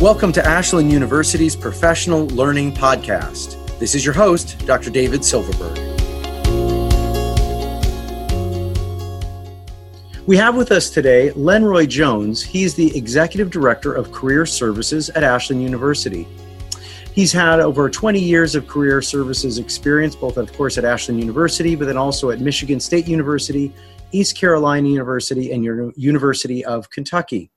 Welcome to Ashland University's Professional Learning Podcast. This is your host, Dr. David Silverberg. We have with us today Lenroy Jones. He's the Executive Director of Career Services at Ashland University. He's had over 20 years of career services experience, both of course at Ashland University, but then also at Michigan State University, East Carolina University, and University of Kentucky.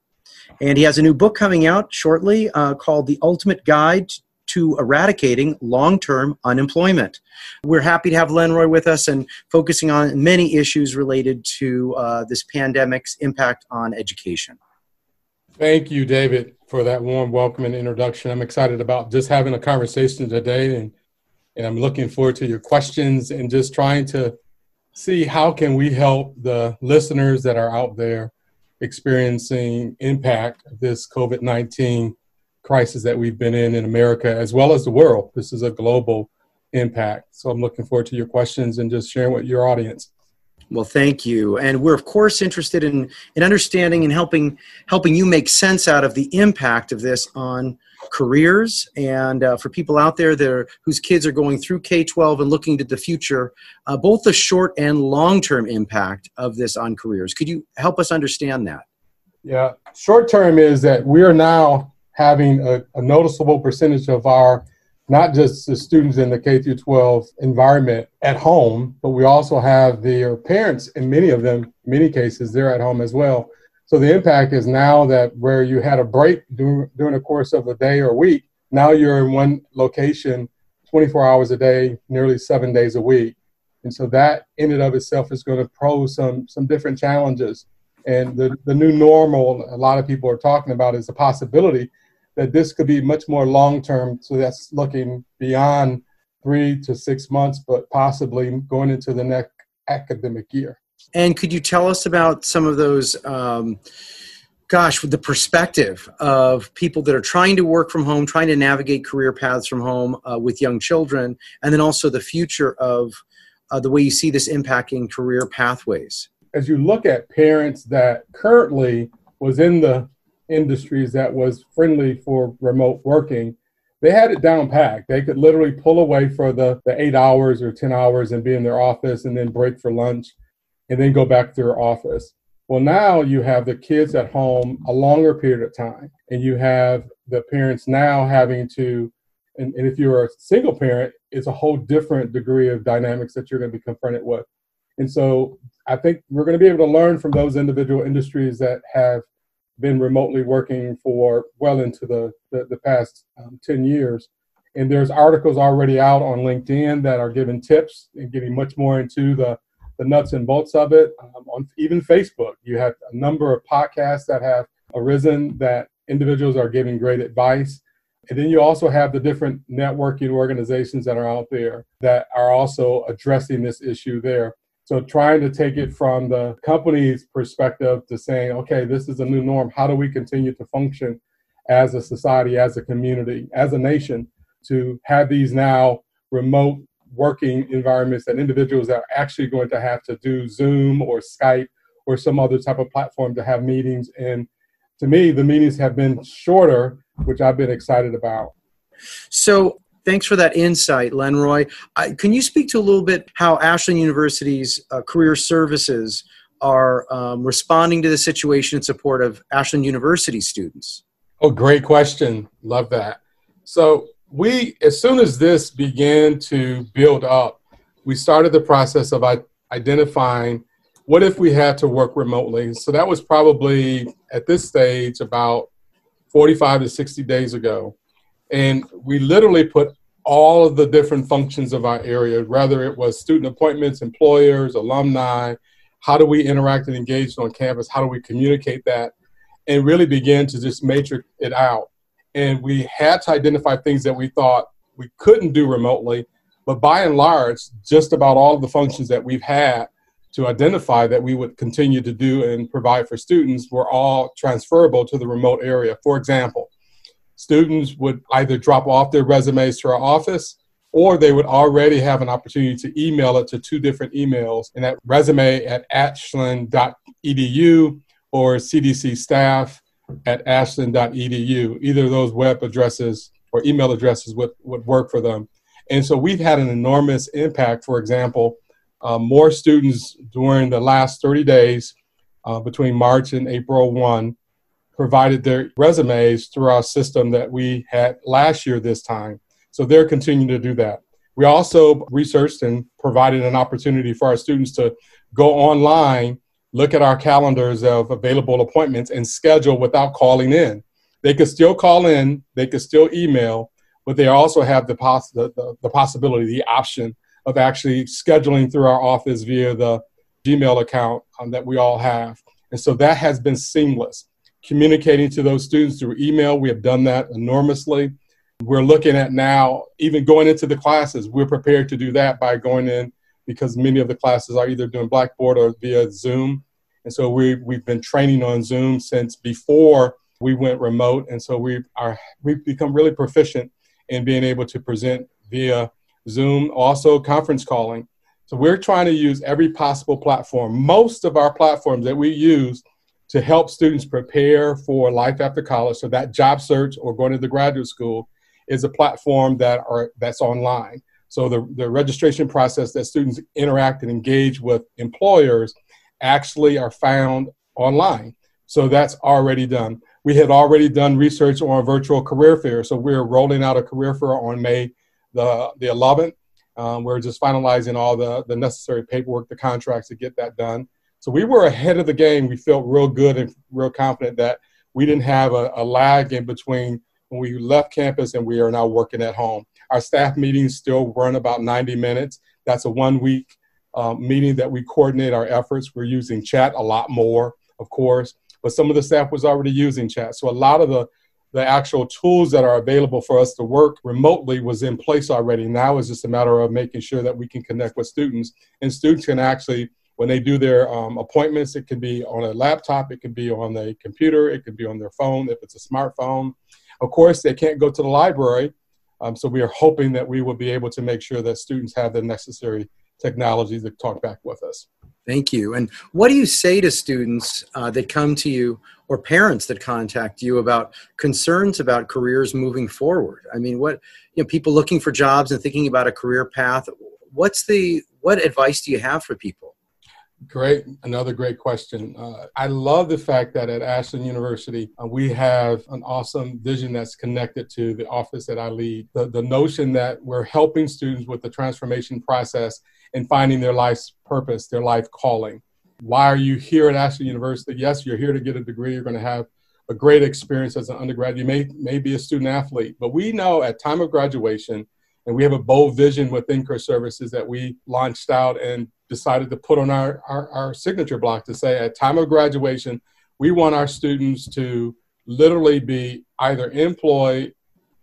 And he has a new book coming out shortly called The Ultimate Guide to Eradicating Long-Term Unemployment. We're happy to have Lenroy with us and focusing on many issues related to this pandemic's impact on education. Thank you, David, for that warm welcome and introduction. I'm excited about just having a conversation today, and I'm looking forward to your questions and just trying to see how can we help the listeners that are out there experiencing impact of this COVID-19 crisis that we've been in America as well as the world. This is a global impact. So I'm looking forward to your questions and just sharing with your audience. Well, thank you. And we're, of course, interested in understanding and helping you make sense out of the impact of this on careers. And for people out there whose kids are going through K-12 and looking to the future, both the short and long-term impact of this on careers. Could you help us understand that? Yeah. Short-term is that we are now having a noticeable percentage of our, not just the students in the K-12 environment at home, but we also have their parents, and many cases, they're at home as well. So the impact is now that where you had a break during the course of a day or a week, now you're in one location 24 hours a day, nearly 7 days a week. And so that in and of itself is going to pose some different challenges. And the new normal a lot of people are talking about is the possibility that this could be much more long-term. So that's looking beyond 3 to 6 months, but possibly going into the next academic year. And could you tell us about some of those, with the perspective of people that are trying to work from home, trying to navigate career paths from home with young children, and then also the future of the way you see this impacting career pathways? As you look at parents that currently was in the industries that was friendly for remote working, they had it down packed. They could literally pull away for the 8 hours or 10 hours and be in their office and then break for lunch and then go back to their office. Well, now you have the kids at home a longer period of time, and you have the parents now having to, and if you're a single parent, it's a whole different degree of dynamics that you're going to be confronted with. And so I think we're going to be able to learn from those individual industries that have been remotely working for well into the past 10 years. And there's articles already out on LinkedIn that are giving tips and getting much more into the nuts and bolts of it. On even Facebook, you have a number of podcasts that have arisen that individuals are giving great advice. And then you also have the different networking organizations that are out there that are also addressing this issue there. So trying to take it from the company's perspective to saying, okay, this is a new norm. How do we continue to function as a society, as a community, as a nation, to have these now remote working environments that individuals are actually going to have to do Zoom or Skype or some other type of platform to have meetings. And to me, the meetings have been shorter, which I've been excited about. So thanks for that insight, Lenroy. Can you speak to a little bit how Ashland University's career services are responding to the situation in support of Ashland University students? Oh, great question. Love that. So we, as soon as this began to build up, we started the process of identifying what if we had to work remotely. So that was probably at this stage about 45 to 60 days ago. And we literally put all of the different functions of our area, whether it was student appointments, employers, alumni, how do we interact and engage on campus, how do we communicate that, and really begin to just matrix it out. And we had to identify things that we thought we couldn't do remotely, but by and large, just about all of the functions that we've had to identify that we would continue to do and provide for students were all transferable to the remote area. For example, students would either drop off their resumes to our office, or they would already have an opportunity to email it to two different emails, and that resume at ashland.edu or CDC staff at ashland.edu. Either of those web addresses or email addresses would work for them. And so we've had an enormous impact. For example, more students during the last 30 days between March and April 1 provided their resumes through our system that we had last year this time. So they're continuing to do that. We also researched and provided an opportunity for our students to go online, look at our calendars of available appointments, and schedule without calling in. They could still call in, they could still email, but they also have the possibility, the option of actually scheduling through our office via the Gmail account that we all have. And so that has been seamless. Communicating to those students through email, we have done that enormously. We're looking at now, even going into the classes, we're prepared to do that by going in, because many of the classes are either doing Blackboard or via Zoom. And so we've been training on Zoom since before we went remote. And so we've become really proficient in being able to present via Zoom, also conference calling. So we're trying to use every possible platform. Most of our platforms that we use to help students prepare for life after college, so that job search or going to the graduate school, is a platform that's online. So the registration process that students interact and engage with employers actually are found online. So that's already done. We had already done research on virtual career fair. So we're rolling out a career fair on May the 11th. We're just finalizing all the necessary paperwork, the contracts to get that done. So we were ahead of the game. We felt real good and real confident that we didn't have a lag in between when we left campus and we are now working at home. Our staff meetings still run about 90 minutes. That's a 1 week meeting that we coordinate our efforts. We're using chat a lot more, of course, but some of the staff was already using chat. So a lot of the actual tools that are available for us to work remotely was in place already. Now it's just a matter of making sure that we can connect with students, and students can actually, when they do their appointments, it can be on a laptop, it can be on a computer, it can be on their phone if it's a smartphone. Of course, they can't go to the library, so we are hoping that we will be able to make sure that students have the necessary technology to talk back with us. Thank you. And what do you say to students that come to you, or parents that contact you, about concerns about careers moving forward? I mean, people looking for jobs and thinking about a career path, what advice do you have for people? Great. Another great question. I love the fact that at Ashland University, we have an awesome vision that's connected to the office that I lead. The notion that we're helping students with the transformation process and finding their life's purpose, their life calling. Why are you here at Ashland University? Yes, you're here to get a degree. You're going to have a great experience as an undergrad. You may be a student athlete, but we know at time of graduation, and we have a bold vision within Career Services that we launched out and decided to put on our signature block to say, at time of graduation, we want our students to literally be either employed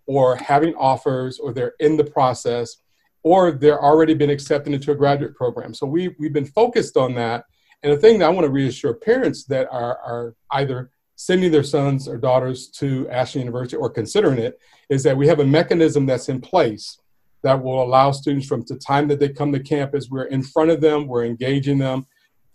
or having offers, or they're in the process, or they're already been accepted into a graduate program. So we've been focused on that. And the thing that I want to reassure parents that are either sending their sons or daughters to Ashland University or considering it, is that we have a mechanism that's in place that will allow students from the time that they come to campus, we're in front of them, we're engaging them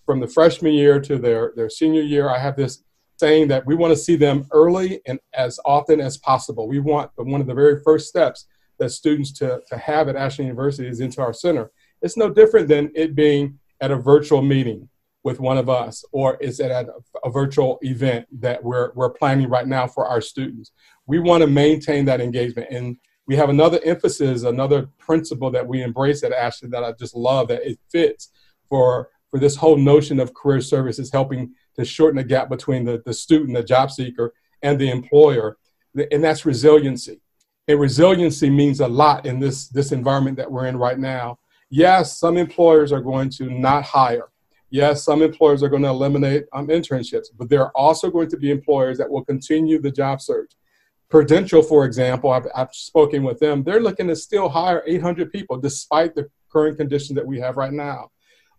from the freshman year to their senior year. I have this saying that we want to see them early and as often as possible. We want one of the very first steps that students to have at Ashland University is into our center. It's no different than it being at a virtual meeting with one of us, or it's at a virtual event that we're planning right now for our students. We want to maintain that engagement. And we have another emphasis, another principle that we embrace at Ashland that I just love, that it fits for this whole notion of career services helping to shorten the gap between the student, the job seeker, and the employer, and that's resiliency. And resiliency means a lot in this environment that we're in right now. Yes, some employers are going to not hire. Yes, some employers are going to eliminate internships, but there are also going to be employers that will continue the job search. Prudential, for example, I've spoken with them. They're looking to still hire 800 people despite the current conditions that we have right now.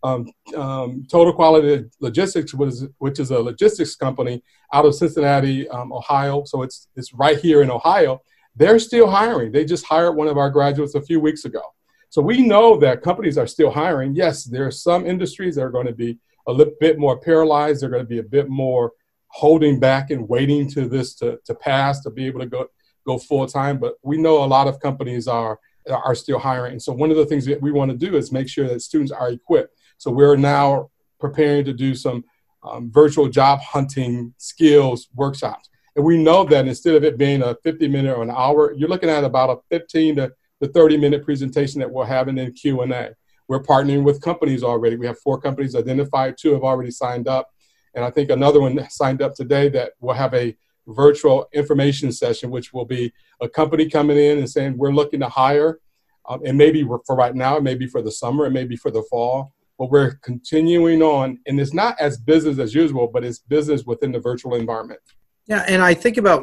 Total Quality Logistics, which is a logistics company out of Cincinnati, Ohio, so it's right here in Ohio. They're still hiring. They just hired one of our graduates a few weeks ago. So we know that companies are still hiring. Yes, there are some industries that are going to be a little bit more paralyzed. They're going to be a bit more holding back and waiting to this to pass to be able to go full time. But we know a lot of companies are still hiring. And so one of the things that we want to do is make sure that students are equipped. So we're now preparing to do some virtual job hunting skills workshops. And we know that instead of it being a 50-minute or an hour, you're looking at about a 15 to 30-minute presentation that we'll have, and then Q&A. We're partnering with companies already. We have 4 companies identified. 2 have already signed up. And I think another one signed up today that will have a virtual information session, which will be a company coming in and saying, we're looking to hire. And maybe for right now, it may be for the summer, it may be for the fall. But we're continuing on. And it's not as business as usual, but it's business within the virtual environment. Yeah, and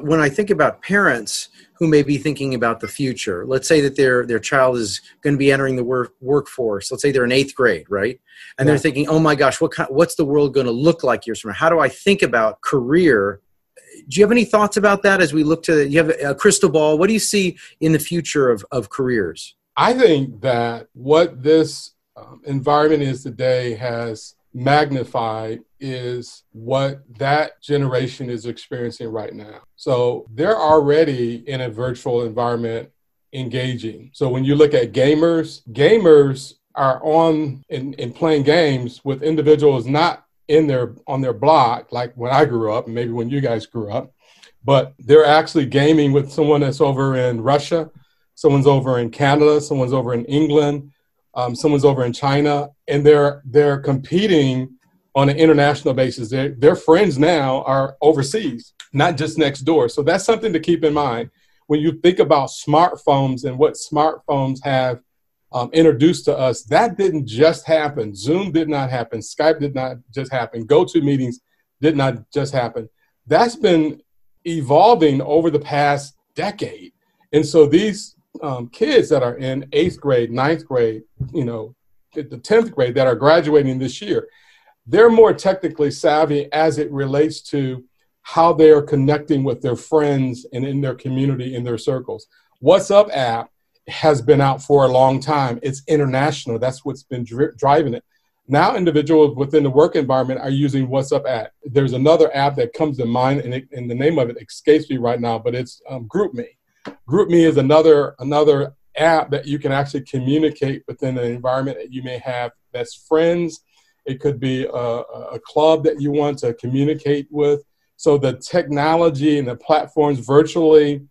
when I think about parents who may be thinking about the future, let's say that their child is going to be entering the workforce. Let's say they're in 8th grade, right? And yeah. They're thinking, oh my gosh, what's the world going to look like years from now? How do I think about career? Do you have any thoughts about that as we look to, you have a crystal ball? What do you see in the future of careers? I think that what this environment is today has magnified is what that generation is experiencing right now. So they're already in a virtual environment engaging. So when you look at gamers are on and playing games with individuals not on their block, like when I grew up, and maybe when you guys grew up, but they're actually gaming with someone that's over in Russia, someone's over in Canada, someone's over in England, someone's over in China, and they're competing on an international basis. Their friends now are overseas, not just next door. So that's something to keep in mind when you think about smartphones and what smartphones have introduced to us. That didn't just happen. Zoom did not happen. Skype did not just happen. Go-to meetings did not just happen. That's been evolving over the past decade. And so these kids that are in 8th grade, 9th grade, the 10th grade that are graduating this year, they're more technically savvy as it relates to how they are connecting with their friends and in their community, in their circles. WhatsApp app has been out for a long time. It's international. That's what's been driving it. Now individuals within the work environment are using WhatsApp app. There's another app that comes to mind, and the name of it escapes me right now, but it's GroupMe. GroupMe is another app that you can actually communicate within an environment that you may have that's friends. It could be a club that you want to communicate with. So the technology and the platforms virtually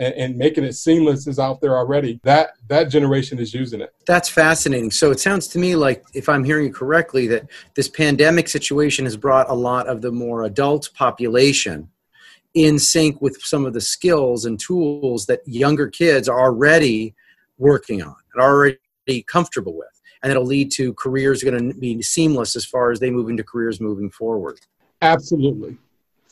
and making it seamless is out there already. That generation is using it. That's fascinating. So it sounds to me like, if I'm hearing you correctly, that this pandemic situation has brought a lot of the more adult population in sync with some of the skills and tools that younger kids are already working on and already comfortable with. And it'll lead to careers going to be seamless as far as they move into careers moving forward. Absolutely.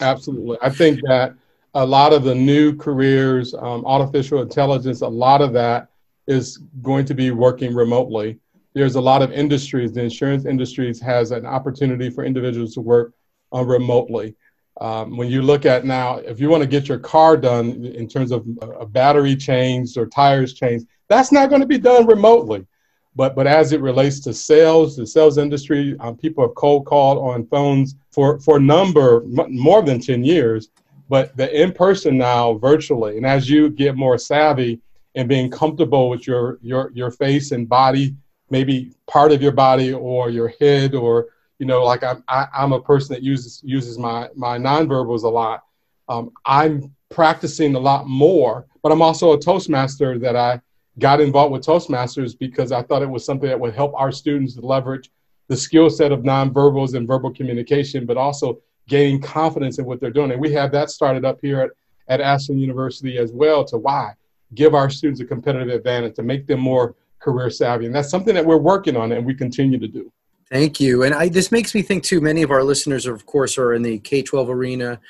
Absolutely. I think that a lot of the new careers, artificial intelligence, a lot of that is going to be working remotely. There's a lot of industries. The insurance industry has an opportunity for individuals to work remotely. When you look at now, if you want to get your car done in terms of a battery change or tires change, that's not going to be done remotely. But as it relates to sales, the sales industry, people have cold called on phones for a number, more than 10 years, but the in-person now virtually. And as you get more savvy and being comfortable with your face and body, maybe part of your body or your head or like I'm a person that uses my nonverbals a lot. I'm practicing a lot more, but I'm also a Toastmaster that I got involved with Toastmasters because I thought it was something that would help our students leverage the skill set of nonverbals and verbal communication, but also gaining confidence in what they're doing. And we have that started up here at Ashland University as well give our students a competitive advantage, to make them more career savvy. And that's something that we're working on and we continue to do. Thank you. And this makes me think, too, many of our listeners, of course, are in the K-12 arena,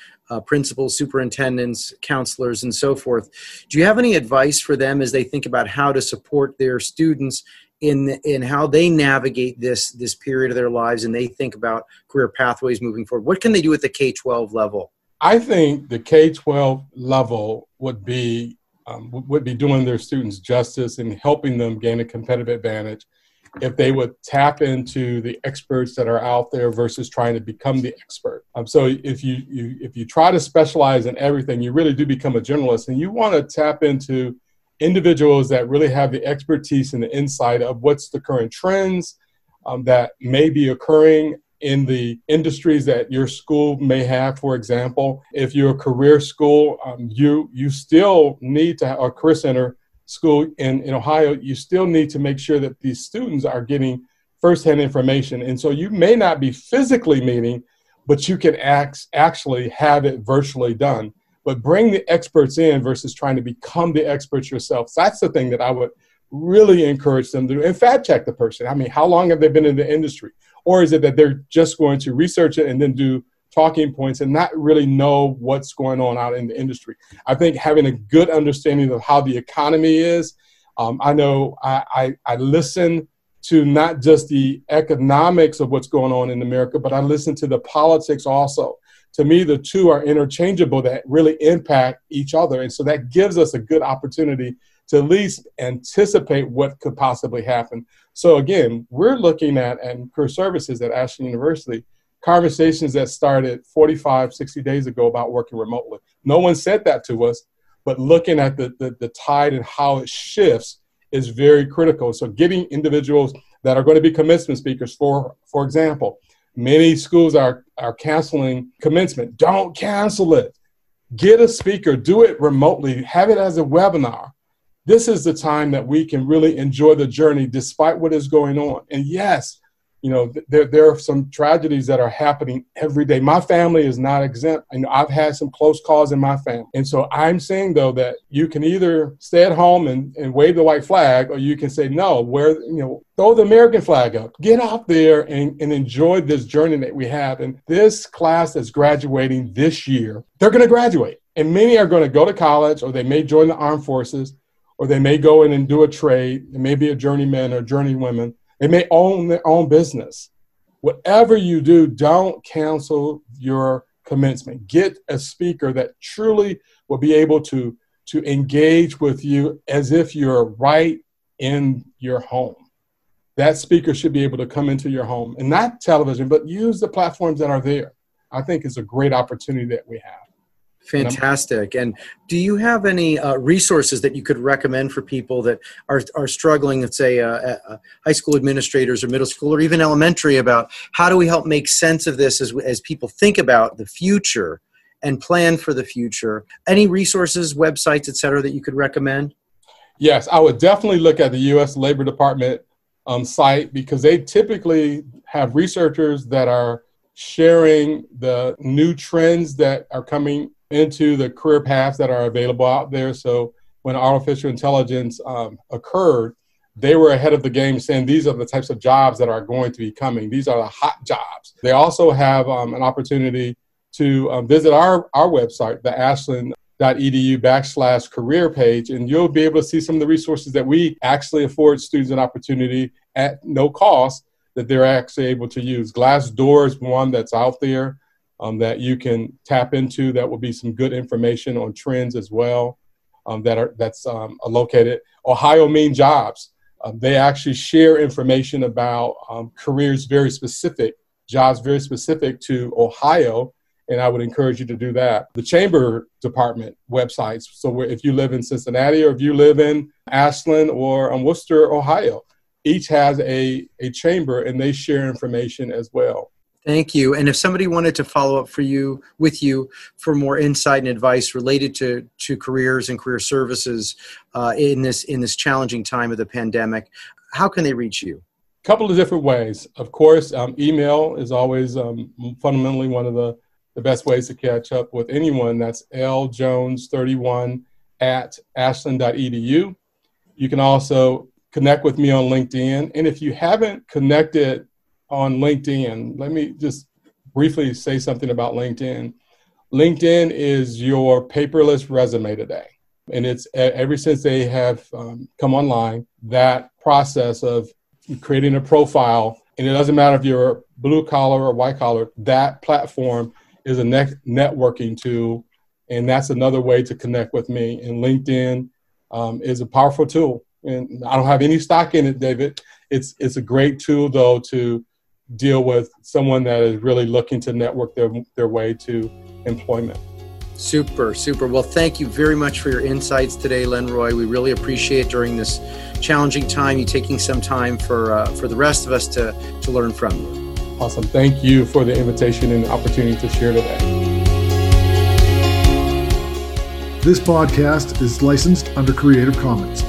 principals, superintendents, counselors, and so forth. Do you have any advice for them as they think about how to support their students in how they navigate this period of their lives and they think about career pathways moving forward? What can they do at the K-12 level? I think the K-12 level would be doing their students justice and helping them gain a competitive advantage. if they would tap into the experts that are out there versus trying to become the expert. So if you try to specialize in everything, you really do become a generalist, and you want to tap into individuals that really have the expertise and the insight of what's the current trends that may be occurring in the industries that your school may have. For example, if you're a career school, you still need to have a career center school in Ohio, you still need to make sure that these students are getting firsthand information. And so you may not be physically meeting, but you can actually have it virtually done. But bring the experts in versus trying to become the experts yourself. So that's the thing that I would really encourage them to do. And fact check the person. I mean, how long have they been in the industry? Or is it that they're just going to research it and then do talking points and not really know what's going on out in the industry? I think having a good understanding of how the economy is. I know I listen to not just the economics of what's going on in America, but I listen to the politics also. To me, the two are interchangeable that really impact each other. And so that gives us a good opportunity to at least anticipate what could possibly happen. So again, we're looking at, and career services at Ashland University, conversations that started 45, 60 days ago about working remotely. No one said that to us, but looking at the tide and how it shifts is very critical. So getting individuals that are going to be commencement speakers, for example, many schools are canceling commencement. Don't cancel it. Get a speaker, do it remotely, have it as a webinar. This is the time that we can really enjoy the journey despite what is going on. And yes, you know, there are some tragedies that are happening every day. My family is not exempt. And I've had some close calls in my family. And so I'm saying, though, that you can either stay at home and wave the white flag, or you can say, no, throw the American flag up. Get out there and enjoy this journey that we have. And this class that's graduating this year, they're going to graduate. And many are going to go to college, or they may join the armed forces, or they may go in and do a trade. It may be a journeyman or journeywoman. They may own their own business. Whatever you do, don't cancel your commencement. Get a speaker that truly will be able to engage with you as if you're right in your home. That speaker should be able to come into your home, and not television, but use the platforms that are there. I think it's a great opportunity that we have. Fantastic. And do you have any resources that you could recommend for people that are struggling, let's say high school administrators or middle school or even elementary, about how do we help make sense of this as people think about the future and plan for the future? Any resources, websites, et cetera, that you could recommend? Yes, I would definitely look at the U.S. Labor Department site, because they typically have researchers that are sharing the new trends that are coming into the career paths that are available out there. So when artificial intelligence occurred, they were ahead of the game, saying these are the types of jobs that are going to be coming. These are the hot jobs. They also have an opportunity to visit our website, the ashland.edu/career page, and you'll be able to see some of the resources that we actually afford students an opportunity at no cost that they're actually able to use. Glassdoor is one that's out there. That you can tap into. That will be some good information on trends as well. That's located. Ohio Mean Jobs. They actually share information about careers, very specific jobs, very specific to Ohio. And I would encourage you to do that. The Chamber Department websites. So if you live in Cincinnati, or if you live in Ashland or Worcester, Ohio, each has a chamber, and they share information as well. Thank you. And if somebody wanted to follow up with you for more insight and advice related to careers and career services in this challenging time of the pandemic, how can they reach you? A couple of different ways. Of course, email is always fundamentally one of the best ways to catch up with anyone. That's ljones31@ashland.edu. You can also connect with me on LinkedIn. And if you haven't connected on LinkedIn, let me just briefly say something about LinkedIn. LinkedIn is your paperless resume today. And it's ever since they have come online, that process of creating a profile, and it doesn't matter if you're blue collar or white collar, that platform is a networking tool. And that's another way to connect with me. And LinkedIn is a powerful tool. And I don't have any stock in it, David. It's a great tool, though, to deal with someone that is really looking to network their way to employment. Super, super. Well, thank you very much for your insights today, Lenroy. We really appreciate during this challenging time you taking some time for the rest of us to learn from you. Awesome. Thank you for the invitation and the opportunity to share today. This podcast is licensed under Creative Commons.